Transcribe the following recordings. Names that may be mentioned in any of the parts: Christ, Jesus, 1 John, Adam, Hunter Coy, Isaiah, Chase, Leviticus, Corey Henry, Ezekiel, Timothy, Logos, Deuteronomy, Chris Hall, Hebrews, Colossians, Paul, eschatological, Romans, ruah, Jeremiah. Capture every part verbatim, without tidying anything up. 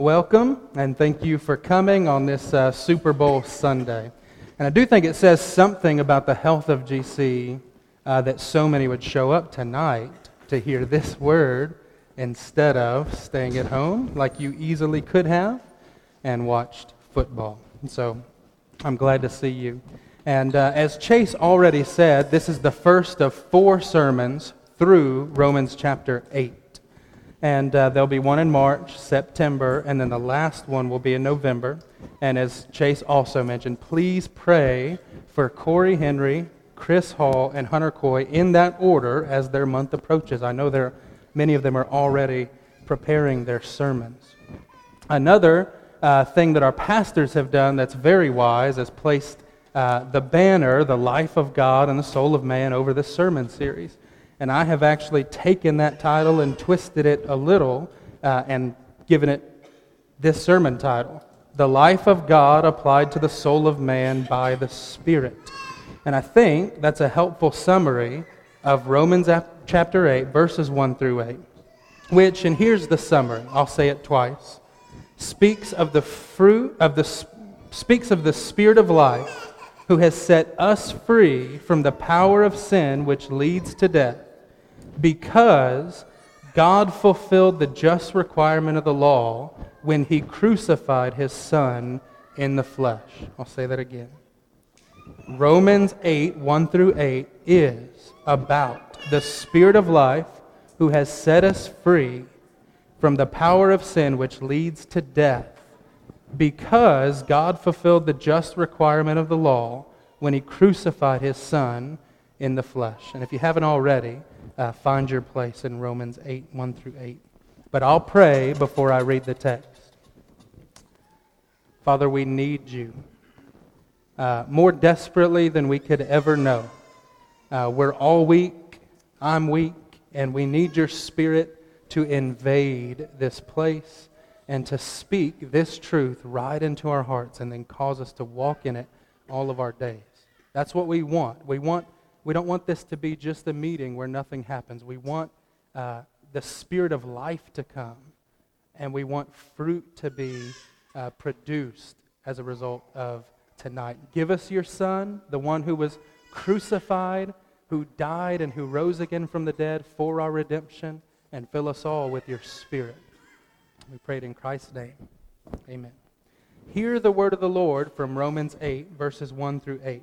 Welcome, and thank you for coming on this uh, Super Bowl Sunday. And I do think it says something about the health of G C uh, that so many would show up tonight to hear this word instead of staying at home like you easily could have and watched football. And so I'm glad to see you. And uh, as Chase already said, this is the first of four sermons through Romans chapter eight. And uh, there'll be one in March, September, and then the last one will be in November. And as Chase also mentioned, please pray for Corey Henry, Chris Hall, and Hunter Coy in that order as their month approaches. I know there, many of them are already preparing their sermons. Another uh, thing that our pastors have done that's very wise is placed uh, the banner, the life of God and the soul of man, over this sermon series. And I have actually taken that title and twisted it a little uh, and given it this sermon title, The Life of God Applied to the Soul of Man by the Spirit. And I think that's a helpful summary of Romans chapter eight, verses one through eight, which, and here's the summary, I'll say it twice, speaks of the fruit of the speaks of the Spirit of life who has set us free from the power of sin which leads to death, because God fulfilled the just requirement of the law when he crucified his Son in the flesh. I'll say that again. Romans eight, one through eight is about the Spirit of life who has set us free from the power of sin which leads to death, because God fulfilled the just requirement of the law when he crucified his Son in the flesh. And if you haven't already, uh, find your place in Romans eight, one through eight. But I'll pray before I read the text. Father, we need you uh, more desperately than we could ever know. Uh, we're all weak, I'm weak, and we need your Spirit to invade this place and to speak this truth right into our hearts and then cause us to walk in it all of our days. That's what we want. We want. We don't want this to be just a meeting where nothing happens. We want uh, the Spirit of life to come, and we want fruit to be uh, produced as a result of tonight. Give us your Son, the one who was crucified, who died, and who rose again from the dead for our redemption, and fill us all with your Spirit. We prayed in Christ's name. Amen. Hear the word of the Lord from Romans eight, verses one through eight.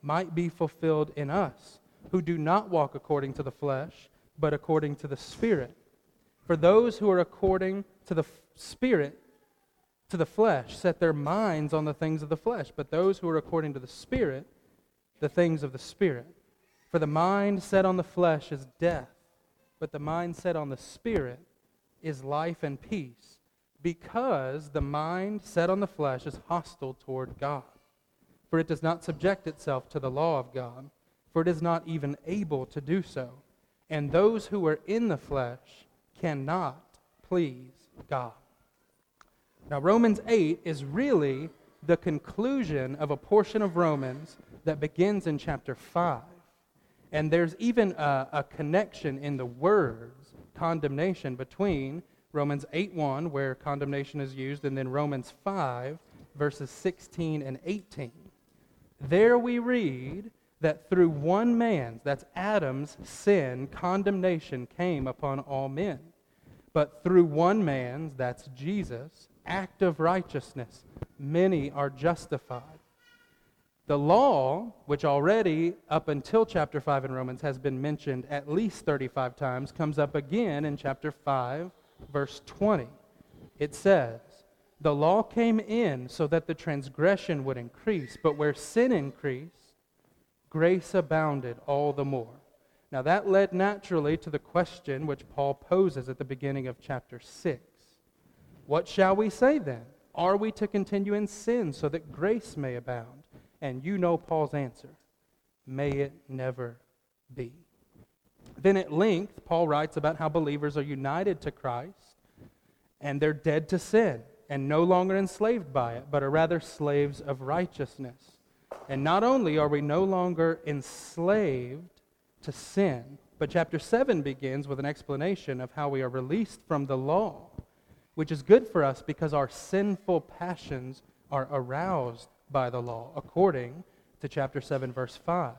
might be fulfilled in us, who do not walk according to the flesh, but according to the Spirit. For those who are according to the Spirit, to the flesh, set their minds on the things of the flesh, but those who are according to the Spirit, the things of the Spirit. For the mind set on the flesh is death, but the mind set on the Spirit is life and peace, because the mind set on the flesh is hostile toward God. For it does not subject itself to the law of God, for it is not even able to do so. And those who are in the flesh cannot please God. Now, Romans eight is really the conclusion of a portion of Romans that begins in chapter five. And there's even a, a connection in the words, condemnation, between Romans eight one, where condemnation is used, and then Romans five, verses sixteen and eighteen. There we read that through one man's, that's Adam's, sin, condemnation came upon all men. But through one man's, that's Jesus, act of righteousness, many are justified. The law, which already up until chapter five in Romans has been mentioned at least thirty-five times, comes up again in chapter five, verse twenty. It says, the law came in so that the transgression would increase, but where sin increased, grace abounded all the more. Now that led naturally to the question which Paul poses at the beginning of chapter six. What shall we say then? Are we to continue in sin so that grace may abound? And you know Paul's answer. May it never be. Then at length, Paul writes about how believers are united to Christ and they're dead to sin and no longer enslaved by it, but are rather slaves of righteousness. And not only are we no longer enslaved to sin, but chapter seven begins with an explanation of how we are released from the law, which is good for us because our sinful passions are aroused by the law, according to chapter seven, verse five.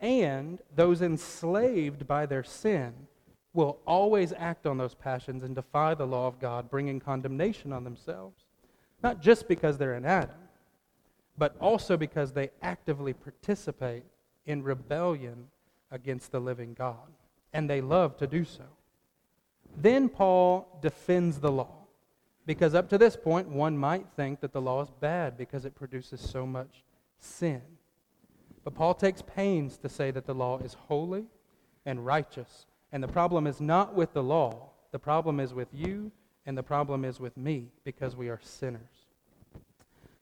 And those enslaved by their sin will always act on those passions and defy the law of God, bringing condemnation on themselves. Not just because they're in Adam, but also because they actively participate in rebellion against the living God. And they love to do so. Then Paul defends the law, because up to this point, one might think that the law is bad because it produces so much sin. But Paul takes pains to say that the law is holy and righteous. And the problem is not with the law. The problem is with you, and the problem is with me, because we are sinners.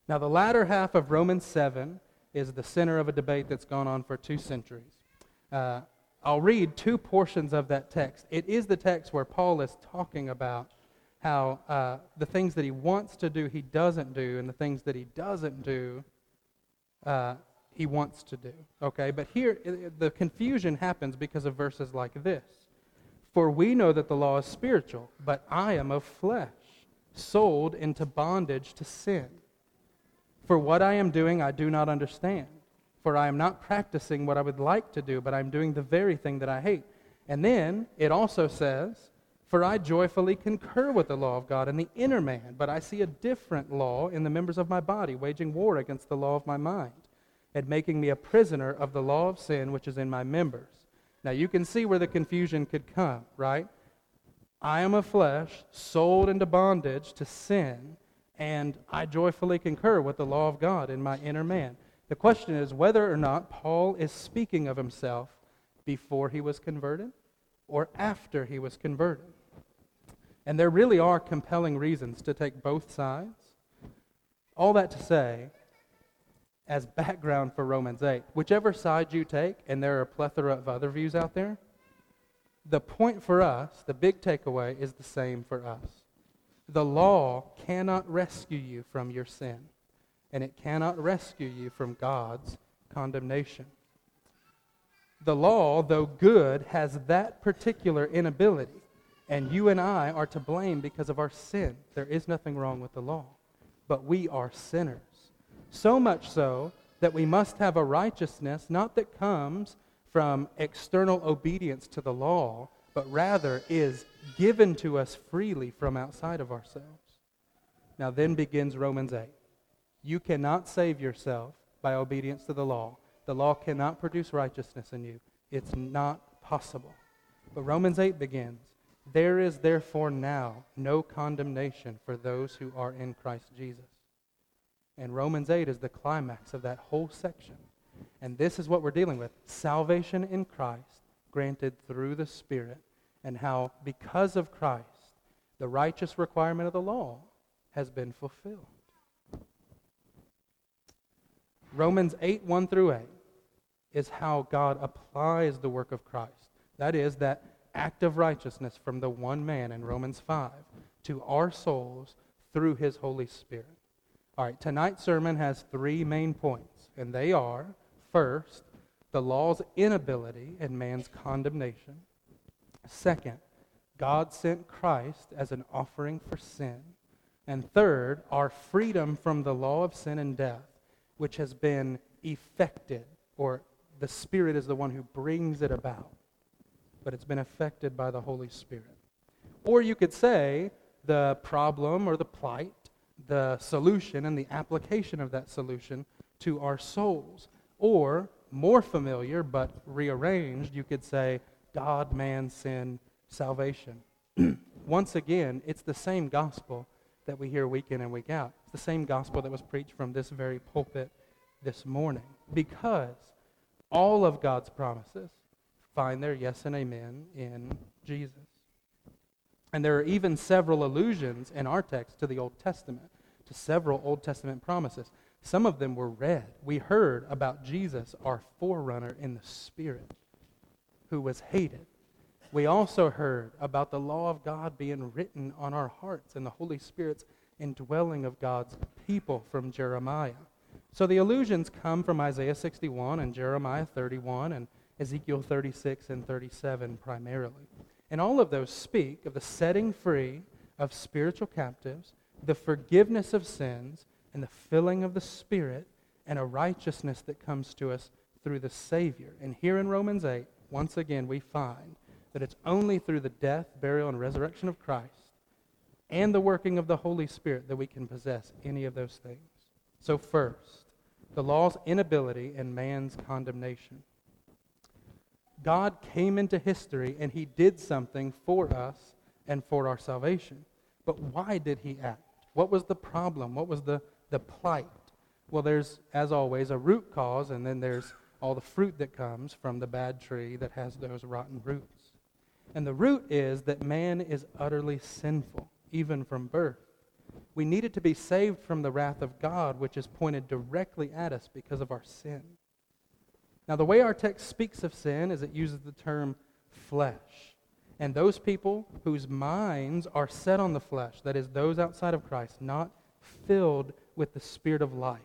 Now, the latter half of Romans seven is the center of a debate that's gone on for two centuries. Uh, I'll read two portions of that text. It is the text where Paul is talking about how uh, the things that he wants to do, he doesn't do, and the things that he doesn't do, uh, he wants to do. Okay, but here the confusion happens because of verses like this. For we know that the law is spiritual, but I am of flesh, sold into bondage to sin. For what I am doing I do not understand. For I am not practicing what I would like to do, but I am doing the very thing that I hate. And then it also says, for I joyfully concur with the law of God in the inner man, but I see a different law in the members of my body, waging war against the law of my mind, and making me a prisoner of the law of sin which is in my members. Now you can see where the confusion could come, right? I am of flesh, sold into bondage to sin, and I joyfully concur with the law of God in my inner man. The question is whether or not Paul is speaking of himself before he was converted or after he was converted. And there really are compelling reasons to take both sides. All that to say, as background for Romans eight, whichever side you take, and there are a plethora of other views out there, the point for us, the big takeaway, is the same for us. The law cannot rescue you from your sin. And it cannot rescue you from God's condemnation. The law, though good, has that particular inability, and you and I are to blame because of our sin. There is nothing wrong with the law, but we are sinners. So much so that we must have a righteousness not that comes from external obedience to the law, but rather is given to us freely from outside of ourselves. Now then begins Romans eight. You cannot save yourself by obedience to the law. The law cannot produce righteousness in you. It's not possible. But Romans eight begins, there is therefore now no condemnation for those who are in Christ Jesus. And Romans eight is the climax of that whole section. And this is what we're dealing with. Salvation in Christ granted through the Spirit, and how because of Christ, the righteous requirement of the law has been fulfilled. Romans eight, one through eight is how God applies the work of Christ. That is, that act of righteousness from the one man in Romans five to our souls through his Holy Spirit. All right, tonight's sermon has three main points, and they are, first, the law's inability and man's condemnation. Second, God sent Christ as an offering for sin. And third, our freedom from the law of sin and death, which has been effected, or the Spirit is the one who brings it about, but it's been effected by the Holy Spirit. Or you could say the problem or the plight, the solution and the application of that solution to our souls. Or, more familiar but rearranged, you could say God, man, sin, salvation. Once again, it's the same gospel that we hear week in and week out. It's the same gospel that was preached from this very pulpit this morning, because all of God's promises find their yes and amen in Jesus. And there are even several allusions in our text to the Old Testament, to several Old Testament promises. Some of them were read. We heard about Jesus, our forerunner in the Spirit, who was hated. We also heard about the law of God being written on our hearts and the Holy Spirit's indwelling of God's people from Jeremiah. So the allusions come from Isaiah sixty-one and Jeremiah thirty-one and Ezekiel thirty-six and thirty-seven primarily. And all of those speak of the setting free of spiritual captives, the forgiveness of sins, and the filling of the Spirit, and a righteousness that comes to us through the Savior. And here in Romans eight, once again, we find that it's only through the death, burial, and resurrection of Christ and the working of the Holy Spirit that we can possess any of those things. So first, the law's inability and man's condemnation. God came into history and he did something for us and for our salvation. But why did he act? What was the problem? What was the, the plight? Well, there's, as always, a root cause, and then there's all the fruit that comes from the bad tree that has those rotten roots. And the root is that man is utterly sinful, even from birth. We needed to be saved from the wrath of God, which is pointed directly at us because of our sin. Now, the way our text speaks of sin is it uses the term flesh. And those people whose minds are set on the flesh, that is, those outside of Christ, not filled with the Spirit of life,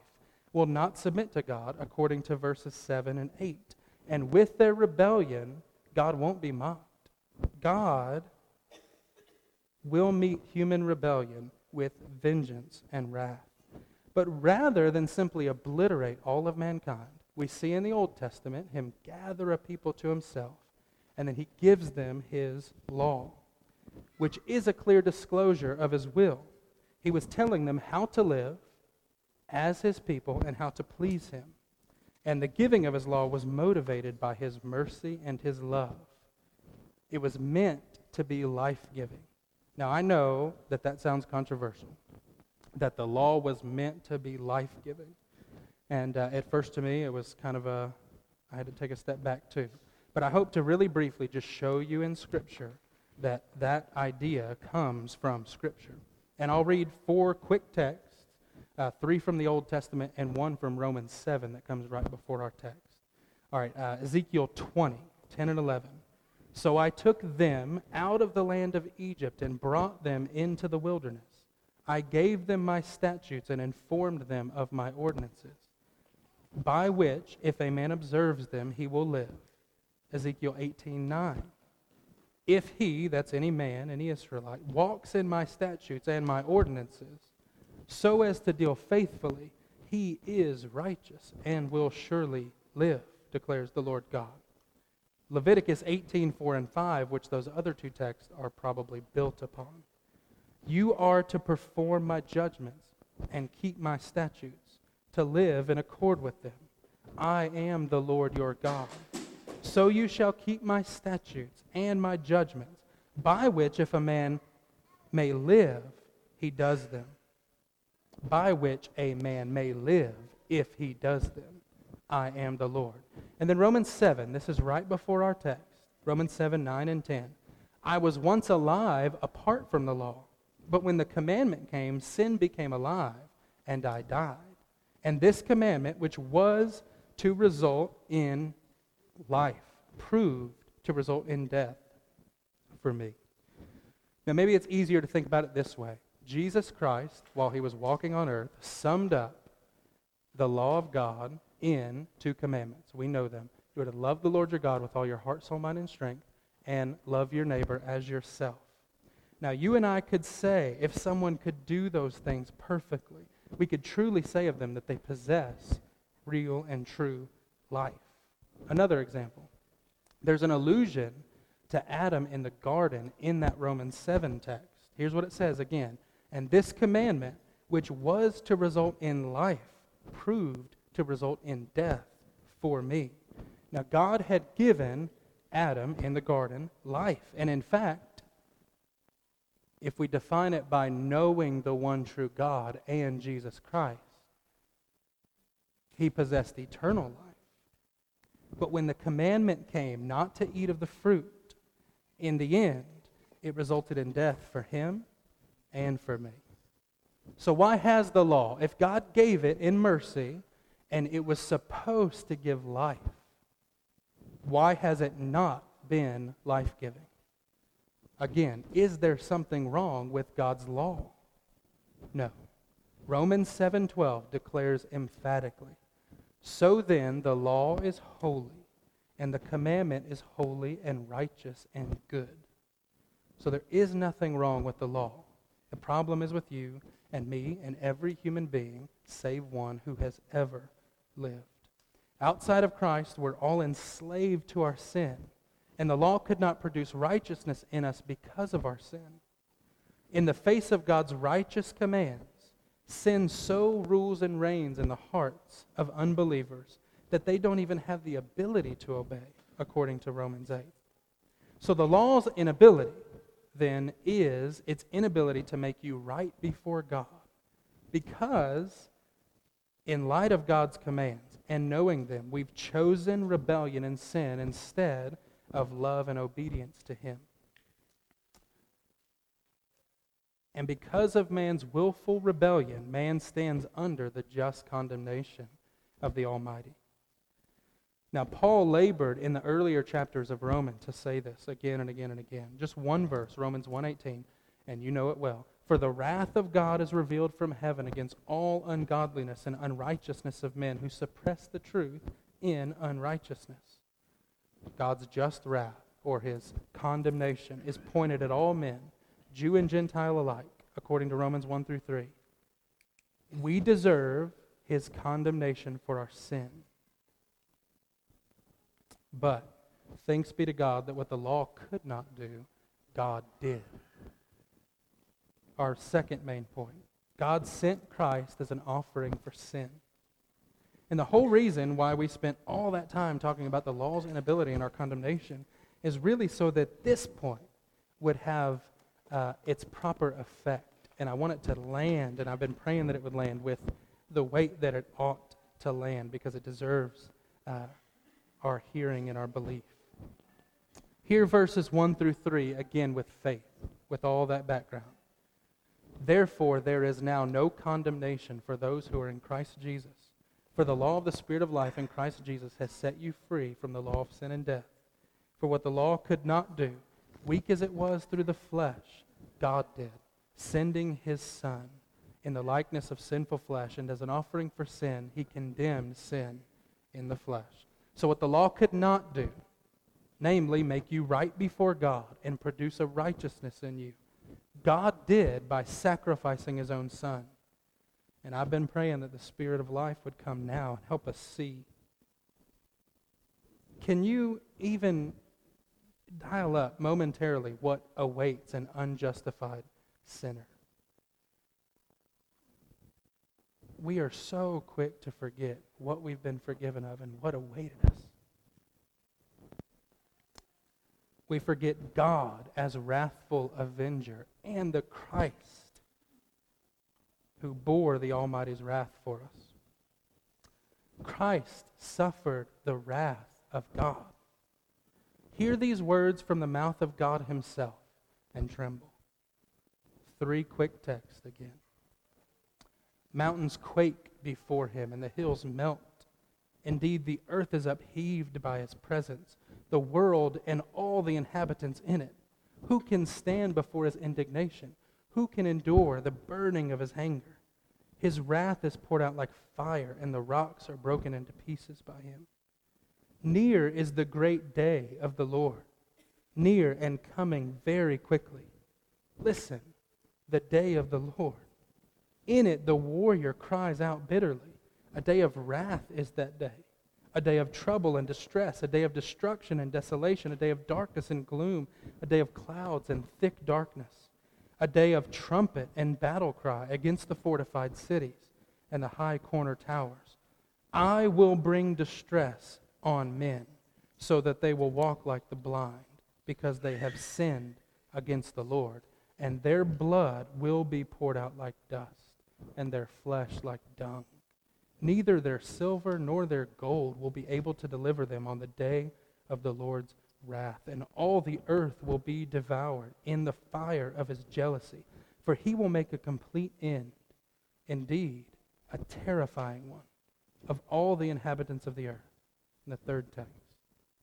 will not submit to God, according to verses seven and eight. And with their rebellion, God won't be mocked. God will meet human rebellion with vengeance and wrath. But rather than simply obliterate all of mankind, we see in the Old Testament him gather a people to himself, and then he gives them his law, which is a clear disclosure of his will. He was telling them how to live as his people and how to please him. And the giving of his law was motivated by his mercy and his love. It was meant to be life-giving. Now, I know that that sounds controversial, that the law was meant to be life-giving. And uh, at first, to me, it was kind of a, I had to take a step back, too. But I hope to really briefly just show you in Scripture that that idea comes from Scripture. And I'll read four quick texts, uh, three from the Old Testament and one from Romans seven that comes right before our text. All right, uh, Ezekiel twenty, ten and eleven. So I took them out of the land of Egypt and brought them into the wilderness. I gave them my statutes and informed them of my ordinances, by which, if a man observes them, he will live. Ezekiel eighteen nine. If he, that's any man, any Israelite, walks in my statutes and my ordinances, so as to deal faithfully, he is righteous and will surely live, declares the Lord God. Leviticus eighteen four and five, which those other two texts are probably built upon. You are to perform my judgments and keep my statutes, to live in accord with them. I am the Lord your God. So you shall keep my statutes and my judgments, by which if a man may live, he does them. By which a man may live if he does them. I am the Lord. And then Romans seven, this is right before our text. Romans seven, nine, and ten. I was once alive apart from the law, but when the commandment came, sin became alive, and I died. And this commandment, which was to result in life, proved to result in death for me. Now, maybe it's easier to think about it this way. Jesus Christ, while he was walking on earth, summed up the law of God in two commandments. We know them. You are to love the Lord your God with all your heart, soul, mind, and strength, and love your neighbor as yourself. Now, you and I could say, if someone could do those things perfectly, we could truly say of them that they possess real and true life. Another example, there's an allusion to Adam in the garden in that Romans seven text. Here's what it says again. And this commandment, which was to result in life, proved to result in death for me. Now, God had given Adam in the garden life. And in fact, if we define it by knowing the one true God and Jesus Christ, he possessed eternal life. But when the commandment came not to eat of the fruit, in the end, it resulted in death for him and for me. So why has the law? If God gave it in mercy and it was supposed to give life, why has it not been life-giving? Again, is there something wrong with God's law? No. Romans seven twelve declares emphatically, "So then the law is holy, and the commandment is holy and righteous and good." So there is nothing wrong with the law. The problem is with you and me and every human being, save one who has ever lived. Outside of Christ, we're all enslaved to our sin, and the law could not produce righteousness in us because of our sin. In the face of God's righteous commands, sin so rules and reigns in the hearts of unbelievers that they don't even have the ability to obey, according to Romans eight. So the law's inability, then, is its inability to make you right before God, because in light of God's commands and knowing them, we've chosen rebellion and sin instead of love and obedience to Him. And because of man's willful rebellion, man stands under the just condemnation of the Almighty. Now, Paul labored in the earlier chapters of Romans to say this again and again and again. Just one verse, Romans one eighteen, and you know it well. "For the wrath of God is revealed from heaven against all ungodliness and unrighteousness of men who suppress the truth in unrighteousness." God's just wrath, or His condemnation, is pointed at all men, Jew and Gentile alike, according to Romans one through three. We deserve His condemnation for our sin. But thanks be to God that what the law could not do, God did. Our second main point: God sent Christ as an offering for sin. And the whole reason why we spent all that time talking about the law's inability and our condemnation is really so that this point would have Uh, its proper effect, and I want it to land, and I've been praying that it would land with the weight that it ought to land, because it deserves uh, our hearing and our belief. Hear verses one through three again with faith, with all that background. "Therefore there is now no condemnation for those who are in Christ Jesus, for the law of the Spirit of life in Christ Jesus has set you free from the law of sin and death. For what the law could not do, weak as it was through the flesh, God did, sending His Son in the likeness of sinful flesh, and as an offering for sin, He condemned sin in the flesh." So what the law could not do, namely make you right before God and produce a righteousness in you, God did by sacrificing His own Son. And I've been praying that the Spirit of life would come now and help us see. Can you even dial up momentarily what awaits an unjustified sinner? We are so quick to forget what we've been forgiven of and what awaited us. We forget God as wrathful avenger and the Christ who bore the Almighty's wrath for us. Christ suffered the wrath of God. Hear these words from the mouth of God Himself and tremble. Three quick texts again. "Mountains quake before Him and the hills melt. Indeed, the earth is upheaved by His presence, the world and all the inhabitants in it. Who can stand before His indignation? Who can endure the burning of His anger? His wrath is poured out like fire, and the rocks are broken into pieces by Him. Near is the great day of the Lord, near and coming very quickly. Listen, the day of the Lord. In it the warrior cries out bitterly. A day of wrath is that day, a day of trouble and distress, a day of destruction and desolation, a day of darkness and gloom, a day of clouds and thick darkness, a day of trumpet and battle cry against the fortified cities and the high corner towers. I will bring distress on men, so that they will walk like the blind, because they have sinned against the Lord, and their blood will be poured out like dust, and their flesh like dung. Neither their silver nor their gold will be able to deliver them on the day of the Lord's wrath, and all the earth will be devoured in the fire of his jealousy. For he will make a complete end, indeed, a terrifying one, of all the inhabitants of the earth. In the third text,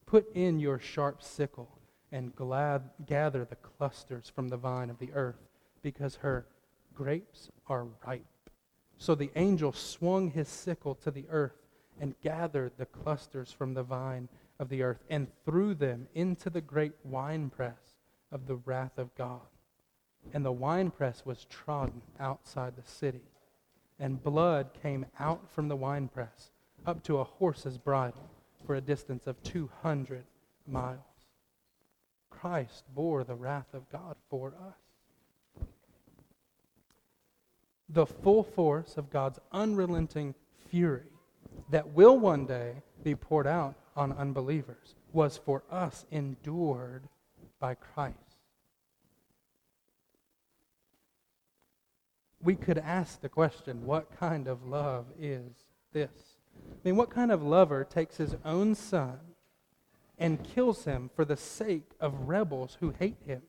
put in your sharp sickle and glad, gather the clusters from the vine of the earth, because her grapes are ripe. So the angel swung his sickle to the earth and gathered the clusters from the vine of the earth and threw them into the great winepress of the wrath of God. And the winepress was trodden outside the city, and blood came out from the winepress up to a horse's bridle for a distance of two hundred miles. Christ bore the wrath of God for us. The full force of God's unrelenting fury that will one day be poured out on unbelievers was for us endured by Christ. We could ask the question, what kind of love is this? I mean, what kind of lover takes his own son and kills him for the sake of rebels who hate him?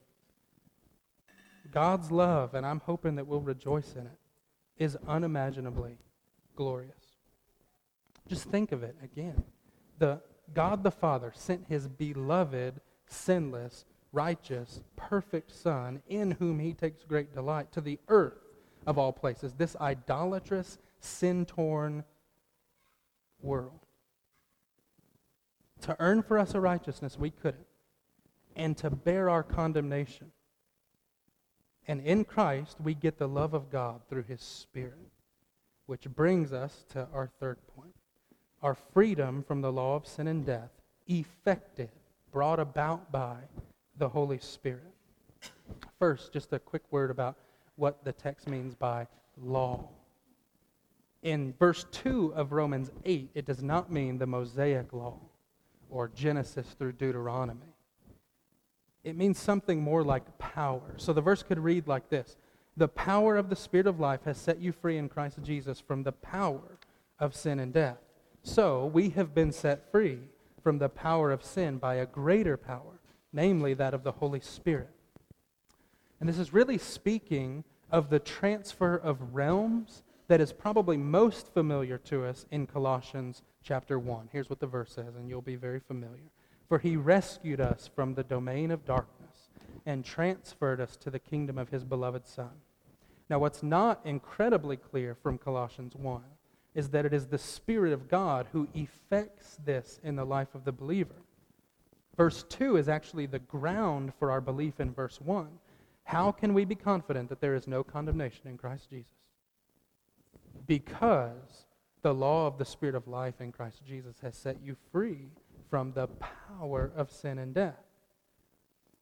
God's love, and I'm hoping that we'll rejoice in it, is unimaginably glorious. Just think of it again. The God the Father sent his beloved, sinless, righteous, perfect Son, in whom he takes great delight, to the earth of all places, this idolatrous, sin-torn world, to earn for us a righteousness we couldn't, and to bear our condemnation. And in Christ, we get the love of God through his Spirit, which brings us to our third point. Our freedom from the law of sin and death, effected, brought about by the Holy Spirit. First, just a quick word about what the text means by law. In verse two of Romans eight, it does not mean the Mosaic law or Genesis through Deuteronomy. It means something more like power. So the verse could read like this: the power of the Spirit of life has set you free in Christ Jesus from the power of sin and death. So we have been set free from the power of sin by a greater power, namely that of the Holy Spirit. And this is really speaking of the transfer of realms that is probably most familiar to us in Colossians chapter one. Here's what the verse says, and you'll be very familiar. For he rescued us from the domain of darkness and transferred us to the kingdom of his beloved Son. Now, what's not incredibly clear from Colossians one is that it is the Spirit of God who effects this in the life of the believer. Verse two is actually the ground for our belief in verse one. How can we be confident that there is no condemnation in Christ Jesus? Because the law of the Spirit of life in Christ Jesus has set you free from the power of sin and death.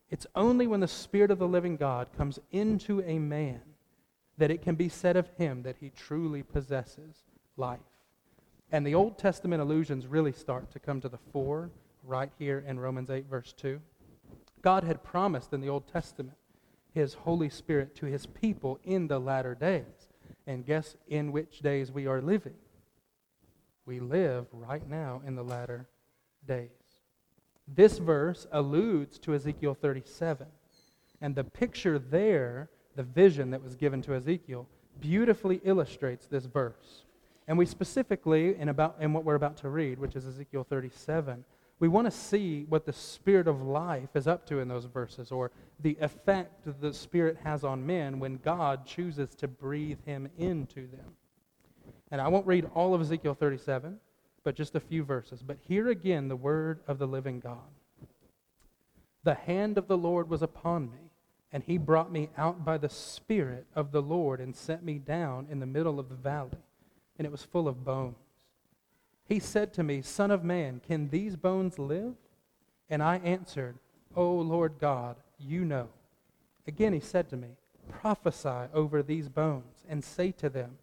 It's only when the Spirit of the living God comes into a man that it can be said of him that he truly possesses life. And the Old Testament allusions really start to come to the fore right here in Romans eight, verse two. God had promised in the Old Testament his Holy Spirit to his people in the latter days. And guess in which days we are living? We live right now in the latter days. This verse alludes to Ezekiel thirty-seven. And the picture there, the vision that was given to Ezekiel, beautifully illustrates this verse. And we specifically, in, about, in what we're about to read, which is Ezekiel thirty-seven, we want to see what the Spirit of life is up to in those verses, or the effect that the Spirit has on men when God chooses to breathe him into them. And I won't read all of Ezekiel thirty-seven, but just a few verses. But here again, the word of the living God. The hand of the Lord was upon me, and he brought me out by the Spirit of the Lord and set me down in the middle of the valley, and it was full of bones. He said to me, Son of man, can these bones live? And I answered, O Lord God, you know. Again he said to me, prophesy over these bones and say to them,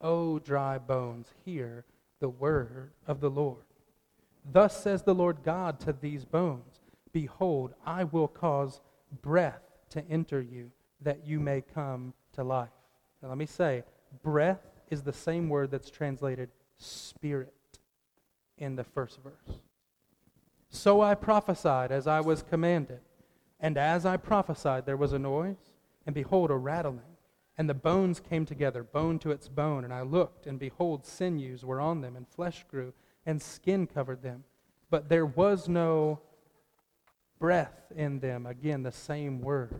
O dry bones, hear the word of the Lord. Thus says the Lord God to these bones, behold, I will cause breath to enter you, that you may come to life. Now let me say, breath is the same word that's translated spirit in the first verse. So I prophesied as I was commanded. And as I prophesied, there was a noise, and behold, a rattling. And the bones came together, bone to its bone. And I looked, and behold, sinews were on them, and flesh grew, and skin covered them. But there was no breath in them. Again, the same word.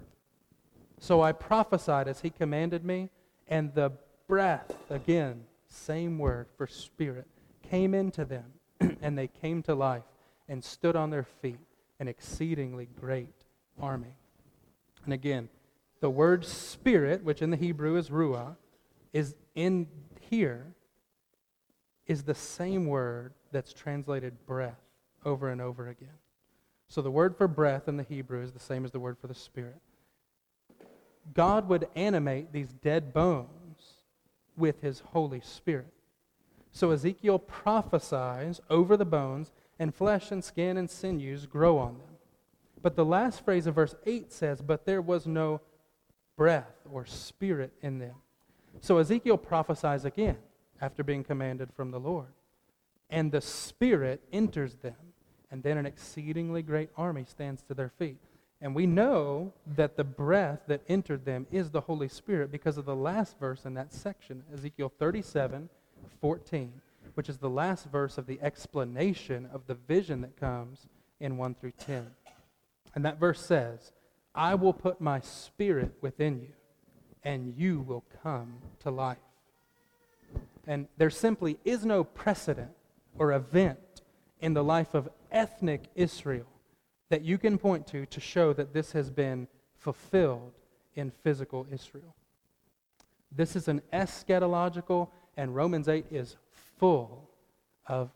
So I prophesied as he commanded me, and the breath, again, same word for spirit, came into them, and they came to life, and stood on their feet, an exceedingly great army. And again, the word spirit, which in the Hebrew is ruah, is in here, is the same word that's translated breath over and over again. So the word for breath in the Hebrew is the same as the word for the spirit. God would animate these dead bones with his Holy Spirit. So Ezekiel prophesies over the bones, and flesh and skin and sinews grow on them. But the last phrase of verse eight says, but there was no breath or spirit in them. So Ezekiel prophesies again after being commanded from the Lord. And the Spirit enters them, and then an exceedingly great army stands to their feet. And we know that the breath that entered them is the Holy Spirit because of the last verse in that section, Ezekiel thirty-seven fourteen, which is the last verse of the explanation of the vision that comes in one through ten. And that verse says, I will put my spirit within you, and you will come to life. And there simply is no precedent or event in the life of ethnic Israel that you can point to to show that this has been fulfilled in physical Israel. This is an eschatological, and Romans eight is full of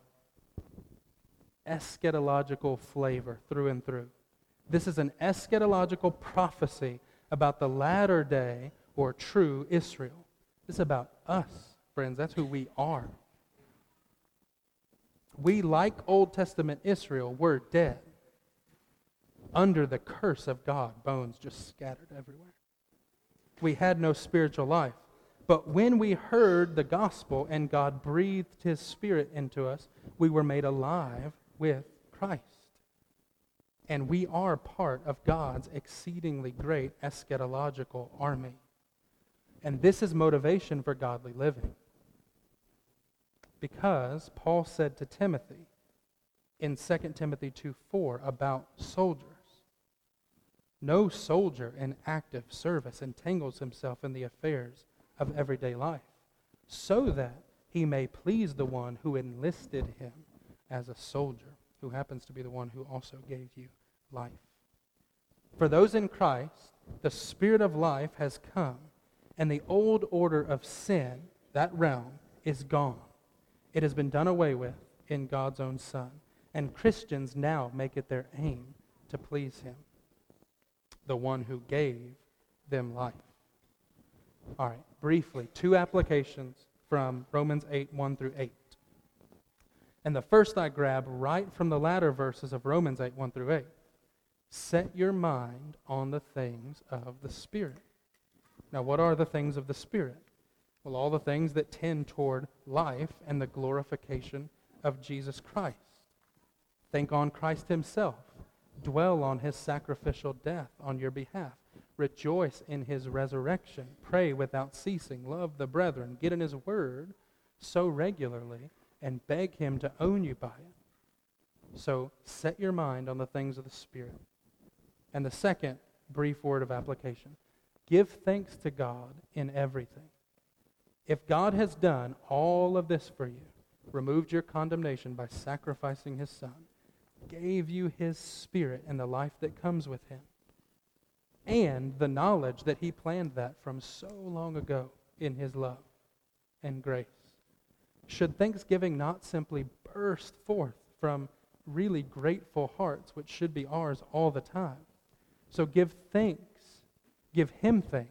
eschatological flavor through and through. This is an eschatological prophecy about the latter day or true Israel. This is about us, friends. That's who we are. We, like Old Testament Israel, were dead. Under the curse of God, bones just scattered everywhere. We had no spiritual life. But when we heard the gospel and God breathed his spirit into us, we were made alive with Christ. And we are part of God's exceedingly great eschatological army. And this is motivation for godly living. Because Paul said to Timothy in Second Timothy two four about soldiers, no soldier in active service entangles himself in the affairs of everyday life, so that he may please the one who enlisted him as a soldier, who happens to be the one who also gave you life. For those in Christ, the Spirit of life has come, and the old order of sin, that realm, is gone. It has been done away with in God's own Son, and Christians now make it their aim to please him, the one who gave them life. All right, briefly, two applications from Romans eight, one through eight. And the first I grab right from the latter verses of Romans eight, one through eight. Set your mind on the things of the Spirit. Now, what are the things of the Spirit? Well, all the things that tend toward life and the glorification of Jesus Christ. Think on Christ himself. Dwell on his sacrificial death on your behalf. Rejoice in his resurrection. Pray without ceasing. Love the brethren. Get in his word so regularly and beg him to own you by it. So set your mind on the things of the Spirit. And the second brief word of application. Give thanks to God in everything. If God has done all of this for you, removed your condemnation by sacrificing his Son, gave you his Spirit and the life that comes with him, and the knowledge that he planned that from so long ago in his love and grace. Should thanksgiving not simply burst forth from really grateful hearts, which should be ours all the time? So give thanks, give him thanks,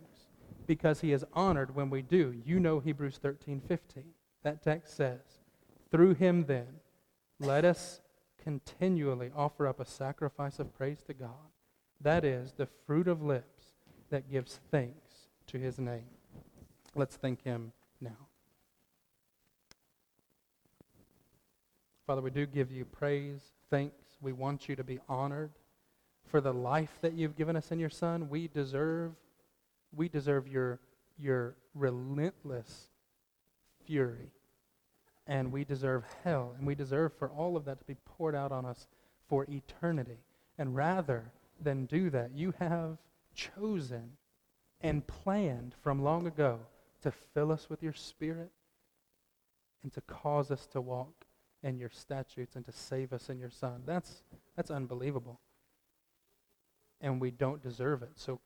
because he is honored when we do. You know Hebrews thirteen fifteen. That text says, through him then, let us continually offer up a sacrifice of praise to God. That is the fruit of lips that gives thanks to his name. Let's thank him now. Father, we do give you praise, thanks, We want you to be honored for the life that you've given us in your Son. We deserve, we deserve your, your relentless fury. And we deserve hell. And we deserve for all of that to be poured out on us for eternity. And rather than do that, you have chosen and planned from long ago to fill us with your Spirit and to cause us to walk in your statutes and to save us in your Son. That's, that's unbelievable. And we don't deserve it. So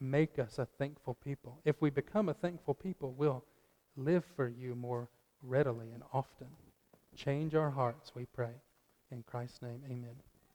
make us a thankful people. If we become a thankful people, we'll live for you more readily and often. Change our hearts, we pray. In Christ's name, amen.